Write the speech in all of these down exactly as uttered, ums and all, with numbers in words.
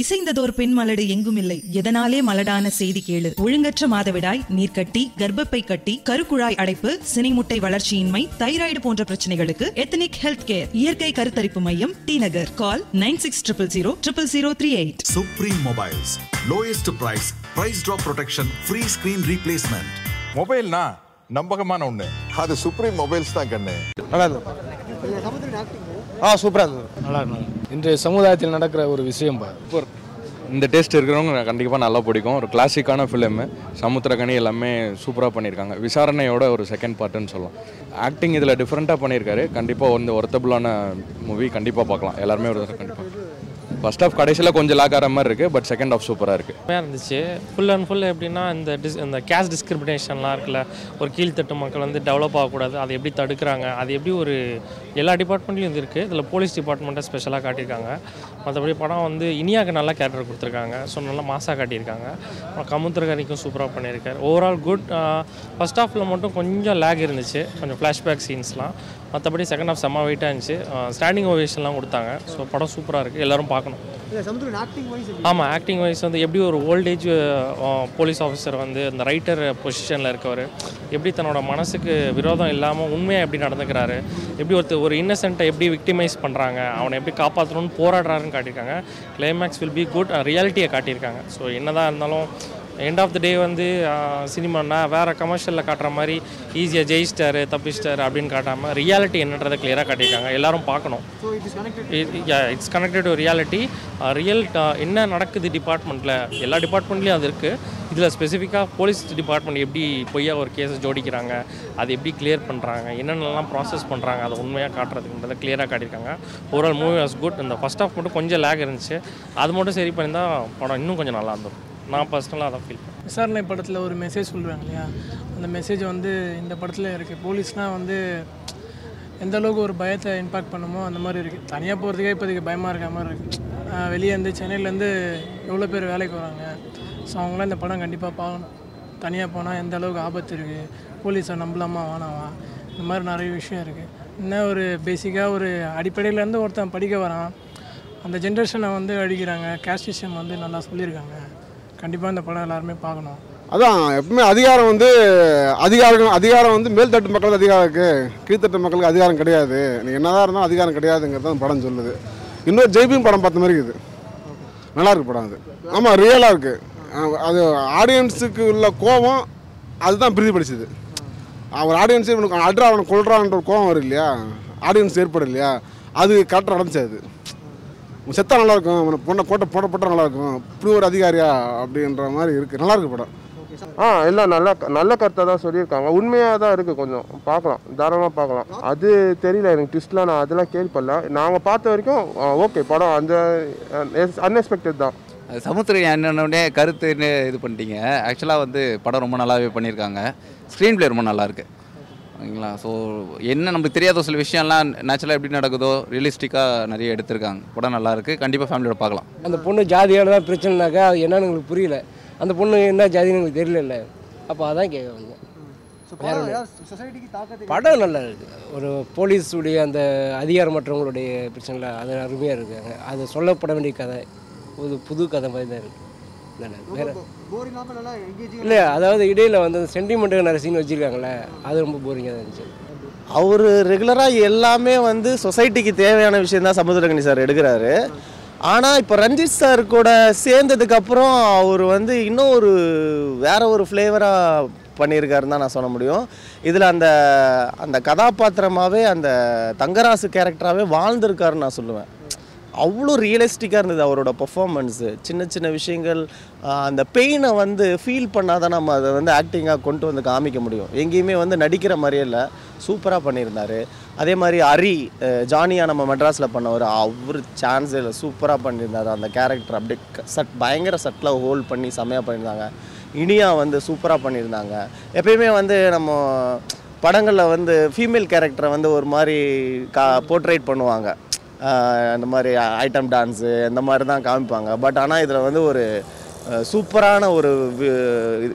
இசைந்ததோர் பெண் மலடு எங்கும் இல்லை, எதனாலே மலடான செய்தி கேளு. ஒழுங்கற்ற மாதவிடாய், நீர்க்கட்டி, கர்ப்பப்பை கட்டி, கருக்குழாய் அடைப்பு, சினைமுட்டை வளர்ச்சியின்மை, தைராய்டு போன்ற பிரச்சனைகளுக்கு எத்தனிக் ஹெல்த் கேர், இயற்கை கருத்தரிப்பு மையம், T Nagar. Call nine six triple zero triple zero three eight. Supreme mobiles, lowest price, price drop protection, free screen replacement. மொபைல்னா நம்பகமான ஒண்ணு, அது சுப்ரீம் மொபைல்ஸ் தான் கண்ணு. நல்லா ஆ சூப்பராக இருந்தது, நல்லா இருந்தது. இன்றைய சமுதாயத்தில் நடக்கிற ஒரு விஷயம் பா, இந்த டேஸ்ட் இருக்கிறவங்க கண்டிப்பாக நல்லா பிடிக்கும். ஒரு கிளாசிக்கான ஃபிலிமு, சமுத்திரக்கனி எல்லாமே சூப்பராக பண்ணியிருக்காங்க. விசாரணையோட ஒரு செகண்ட் பார்ட்டுன்னு சொல்லலாம். ஆக்டிங் இதில் டிஃப்ரெண்ட்டாக பண்ணியிருக்காரு. கண்டிப்பாக வந்து ஒர்த்தபிளான மூவி, கண்டிப்பாக பார்க்கலாம் எல்லாருமே. ஒரு கண்டிப்பாக ஃபர்ஸ்ட் ஆஃப் கடைசியில் கொஞ்சம் லாக் ஆகிற மாதிரி இருக்குது, பட் செகண்ட் ஆஃப் சூப்பராக இருக்குது, நல்லா இருந்துச்சு. ஃபுல் அண்ட் ஃபுல் எப்படின்னா இந்த டிஸ் இந்த கேஸ்ட் டிஸ்கிரிமினேஷன்லாம் இருக்குல்ல, ஒரு கீழ்த்தட்டு மக்கள் வந்து டெவலப் ஆகக்கூடாது, அதை எப்படி தடுக்கிறாங்க, அது எப்படி ஒரு எல்லா டிபார்ட்மெண்ட்லேயும் இது இருக்குது. இதில் போலீஸ் டிபார்ட்மெண்ட்டை ஸ்பெஷலாக காட்டியிருக்காங்க. மற்றபடி படம் வந்து இனியாவுக்கு நல்லா கேரக்டர் கொடுத்துருக்காங்க, ஸோ நல்லா மாசாக காட்டியிருக்காங்க. கமுத்திரகனிக்கும் சூப்பராக பண்ணியிருக்காரு. Overall good. ஃபர்ஸ்ட் ஆஃபில் மட்டும் கொஞ்சம் லேக் இருந்துச்சு, கொஞ்சம் ஃப்ளாஷ்பேக் சீன்ஸ்லாம். மற்றபடி செகண்ட் ஆஃப் செம்ம வெயிட்டாக இருந்துச்சு. ஸ்டாண்டிங் ஓவேஷன்லாம் கொடுத்தாங்க. ஸோ படம் சூப்பராக இருக்குது, எல்லோரும் பார்க்கணும். ஆமாம், ஆக்டிங் வைஸ் வந்து எப்படி ஒரு ஓல்டேஜ் போலீஸ் ஆஃபீஸர் வந்து அந்த ரைட்டர் பொசிஷனில் இருக்கவர் எப்படி தன்னோட மனசுக்கு விரோதம் இல்லாமல் உண்மையாக எப்படி நடந்துக்கிறாரு, எப்படி ஒருத்தர் ஒரு இன்னசென்ட்டை எப்படி விக்டிமைஸ் பண்ணுறாங்க, அவனை எப்படி காப்பாற்றணும்னு போராடுறாருன்னு காட்டியிருக்காங்க. Climax will be good. ரியாலிட்டியை காட்டியிருக்காங்க. ஸோ என்னதான் இருந்தாலும் எண்ட் ஆஃப் த டே வந்து சினிமானா வேறு கமர்ஷியலில் காட்டுற மாதிரி ஈஸியாக ஜெயிச்சிட்டாரு தப்பிச்சிட்டாரு அப்படின்னு காட்டாமல் ரியாலிட்டி என்னன்றதை கிளியராக காட்டியிருக்காங்க. எல்லோரும் பார்க்கணும். It's connected to reality. Real என்ன நடக்குது டிபார்ட்மெண்ட்டில், எல்லா டிபார்ட்மெண்ட்லேயும் அது இருக்குது. இதில் ஸ்பெசிஃபிக்காக போலீஸ் டிபார்ட்மெண்ட் எப்படி பொய்யாக ஒரு கேஸை ஜோடிக்கிறாங்க, அது எப்படி கிளியர் பண்ணுறாங்க, என்னென்னலாம் ப்ராசஸ் பண்ணுறாங்க, அதை உண்மையாக காட்டுறதுன்றதை கிளியராக காட்டியிருக்காங்க. Overall movie was good. இந்த ஃபஸ்ட் ஆஃப் மட்டும் கொஞ்சம் லேக் இருந்துச்சு, அது மட்டும் சரி பண்ணியிருந்தால் படம் இன்னும் கொஞ்சம் நல்லா இருந்தது. நான் பர்சனலாக அதை ஃபீல் பண்ணேன். விசாரணை படத்தில் ஒரு மெசேஜ் சொல்கிறாங்க இல்லையா, அந்த மெசேஜ் வந்து இந்த படத்தில் இருக்குது. போலீஸ்னால் வந்து எந்தளவுக்கு ஒரு பயத்தை இம்பாக்ட் பண்ணுமோ அந்த மாதிரி இருக்குது. தனியாக போகிறதுக்கே இப்போதைக்கு பயமாக இருக்க மாதிரி இருக்குது. வெளியே வந்து சென்னையிலேருந்து எவ்வளோ பேர் வேலைக்கு வராங்க, ஸோ அவங்களாம் இந்த படம் கண்டிப்பாக பார்க்கணும். தனியாக போனால் எந்த அளவுக்கு ஆபத்து இருக்குது, போலீஸை நம்பலாமா வேணாமா, இந்த மாதிரி நிறைய விஷயம் இருக்குது. இன்னும் ஒரு பேசிக்காக ஒரு அடிப்படையிலேருந்து ஒருத்தன் படிக்க வரான், அந்த ஜென்ரேஷனை வந்து அழிக்கிறாங்க. கேஸ்ட் விஷயம் வந்து நல்லா சொல்லியிருக்காங்க. கண்டிப்பாக இந்த படம் எல்லாருமே பார்க்கணும். அதான் எப்பவுமே அதிகாரம் வந்து அதிகாரம் அதிகாரம் வந்து மேல்தட்டு மக்களுக்கு அதிகாரம் இருக்குது, கீழ்த்தட்டு மக்களுக்கு அதிகாரம் கிடையாது. எனக்கு என்னதான் இருந்தாலும் அதிகாரம் கிடையாதுங்கிறது அந்த படம் சொல்லுது. இன்னொரு ஜெய்பீம் படம் பார்த்த மாதிரி இருக்குது, நல்லா இருக்குது படம். அது ஆமாம், ரியலாக இருக்குது. அது ஆடியன்ஸுக்கு உள்ள கோபம் அதுதான் பிரதிபலிச்சுது. அவர் ஆடியன்ஸே இவனுக்கு அட்ரா அவனை கொள்றான்ற ஒரு கோபம் வரும் இல்லையா, ஆடியன்ஸ் ஏற்படும் இல்லையா, அது கரெக்டாக நடந்துச்சு. அது செத்தா நல்லாயிருக்கும், அவனை பொண்ணை போட்ட போட்ட போட்டால் நல்லாயிருக்கும், இப்படி ஒரு அதிகாரியா அப்படின்ற மாதிரி இருக்குது. நல்லாயிருக்கு படம். ஆ எல்லாம் நல்லா நல்ல கருத்தை தான் சொல்லியிருக்காங்க. உண்மையாக தான் இருக்குது. கொஞ்சம் பார்க்கலாம், தாராளமாக பார்க்கலாம். அது தெரியல எனக்கு ட்விஸ்ட்லாம், நான் அதெல்லாம் கேள்விப்படல. நாங்கள் பார்த்த வரைக்கும் ஓகே படம். அந்த அன்எக்ஸ்பெக்டட் தான். அது சமுத்திரம் என்னன்னே கருத்துன்னு இது பண்ணிட்டீங்க. ஆக்சுவலாக வந்து படம் ரொம்ப நல்லாவே பண்ணியிருக்காங்க. ஸ்க்ரீன் பிளே ரொம்ப நல்லாயிருக்கு ஓகேங்களா. ஸோ என்ன நம்மளுக்கு தெரியாத சில விஷயம்லாம் நேச்சுரலாக எப்படி நடக்குதோ ரியலிஸ்டிக்காக நிறைய எடுத்திருக்காங்க. படம் நல்லாயிருக்கு, கண்டிப்பாக ஃபேமிலியோட பார்க்கலாம். அந்த பொண்ணு ஜாதியோட தான் பிரச்சனைனாக்கா அது என்னன்னு எங்களுக்கு புரியல. அந்த பொண்ணு என்ன ஜாதின்னு எங்களுக்கு தெரியல. அப்போ அதான் கேட்க வந்தேன். படம் நல்லா இருக்குது. ஒரு போலீஸுடைய அந்த அதிகாரமற்றவங்களுடைய பிரச்சனையில் அது அருமையாக இருக்காங்க. அதை சொல்லப்பட வேண்டிய கதை ஒரு புது கதை மாதிரி தான் இருக்குது. இல்லை அதாவது இடையில் வந்து சென்டிமெண்ட்டு நிறைய சீன் வச்சுருக்காங்களே, அது ரொம்ப போரிங்காக தான் இருந்துச்சு. அவர் ரெகுலராக எல்லாமே வந்து சொசைட்டிக்கு தேவையான விஷயந்தான் சமுத்திரகனி சார் எடுக்கிறாரு. ஆனால் இப்போ ரஞ்சித் சார் கூட சேர்ந்ததுக்கப்புறம் அவர் வந்து இன்னும் ஒரு வேற ஒரு ஃப்ளேவராக பண்ணியிருக்காருன்னு தான் நான் சொல்ல முடியும். இதில் அந்த அந்த கதாபாத்திரமாகவே அந்த தங்கராசு கேரக்டராகவே வாழ்ந்திருக்காருன்னு நான் சொல்லுவேன். அவ்வளோ ரியலிஸ்டிக்காக இருந்தது அவரோட பர்ஃபார்மன்ஸு. சின்ன சின்ன விஷயங்கள், அந்த பெயினை வந்து ஃபீல் பண்ணால் தான் நம்ம அதை வந்து ஆக்டிங்காக கொண்டு வந்து காமிக்க முடியும். எங்கேயுமே வந்து நடிக்கிற மாதிரியே இல்லை, சூப்பராக பண்ணியிருந்தார். அதே மாதிரி ஹரி ஜானியா நம்ம மெட்ராஸில் பண்ணவர், அவர் சான்ஸே இல்லை, சூப்பராக பண்ணியிருந்தார். அந்த கேரக்டர் அப்படியே சட் பயங்கர சட்டில் ஹோல்ட் பண்ணி செம்மையாக பண்ணியிருந்தாங்க. இனியா வந்து சூப்பராக பண்ணியிருந்தாங்க. எப்பயுமே வந்து நம்ம படங்களில் வந்து ஃபீமேல் கேரக்டரை வந்து ஒரு மாதிரி கா போர்ட்ரேட் பண்ணுவாங்க, இந்த மாதிரி ஐட்டம் டான்ஸு இந்த மாதிரி தான் காமிப்பாங்க. பட் ஆனால் இதில் வந்து ஒரு சூப்பரான ஒரு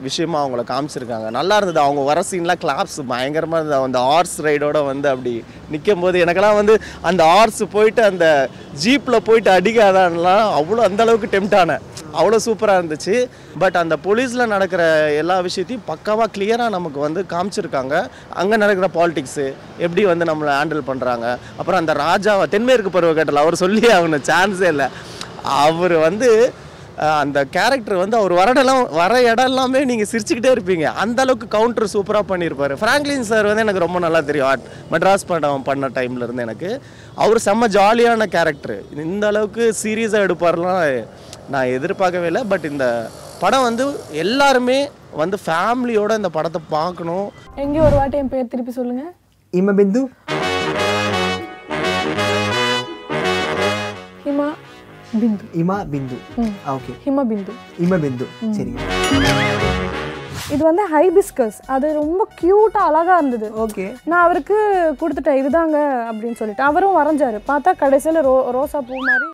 விஷயமாக அவங்கள காமிச்சிருக்காங்க. நல்லா இருந்தது. அவங்க வர சீன்லாம் கிளாப்ஸ் பயங்கரமாக இருந்தது. அந்த ஹார்ஸ் ரைடோடு வந்து அப்படி நிற்கும் போது எனக்கெல்லாம் வந்து அந்த ஹார்ஸ் போயிட்டு அந்த ஜீப்பில் போயிட்டு அடிக்காதான்லாம் அவ்வளோ அந்தளவுக்கு டெம்ட் ஆனேன். அவ்வளோ சூப்பராக இருந்துச்சு. பட் அந்த போலீஸில் நடக்கிற எல்லா விஷயத்தையும் பக்காவாக கிளியராக நமக்கு வந்து காமிச்சிருக்காங்க. அங்கே நடக்கிற பாலிடிக்ஸு எப்படி வந்து நம்மளை ஹேண்டில் பண்ணுறாங்க. அப்புறம் அந்த ராஜாவை தென்மேற்கு பருவ கேட்டல அவர் சொல்லி அவனை சான்ஸே இல்லை. அவர் வந்து அந்த கேரக்டர் வந்து அவர் வரடெல்லாம் வர இடம் எல்லாமே நீங்கள் சிரிச்சுக்கிட்டே இருப்பீங்க. அந்தளவுக்கு கவுண்டர் சூப்பராக பண்ணியிருப்பார். ஃப்ராங்க்லின் சார் வந்து எனக்கு ரொம்ப நல்லா தெரியும். ஆட் மெட்ராஸ் படம் பண்ண டைம்லேருந்து எனக்கு அவர் செம்ம ஜாலியான கேரக்டர். இந்த அளவுக்கு சீரியஸாக எடுப்பார்லாம் நான் எதிர்பார்க்கவே இல்லை. பட் இந்த படம் வந்து எல்லாருமே வந்து ஃபேமிலியோட இந்த படத்தை பார்க்கணும். எங்கேயும் ஒரு வாட்டி என் பேர் திருப்பி சொல்லுங்கள். இம பிந்து இமா பிந்து இமா பிந்து ஓகே ஹிம பிந்து இம பிந்து சரி. இது வந்து ஹைபிஸ்கஸ். அது ரொம்ப கியூட்டாக அழகாக இருந்தது. ஓகே நான் அவருக்கு கொடுத்துட்டேன் இதுதாங்க அப்படின்னு சொல்லிட்டு அவரும் வரைஞ்சாரு. பார்த்தா கடைசியில் ரோ ரோசா பூ மாதிரி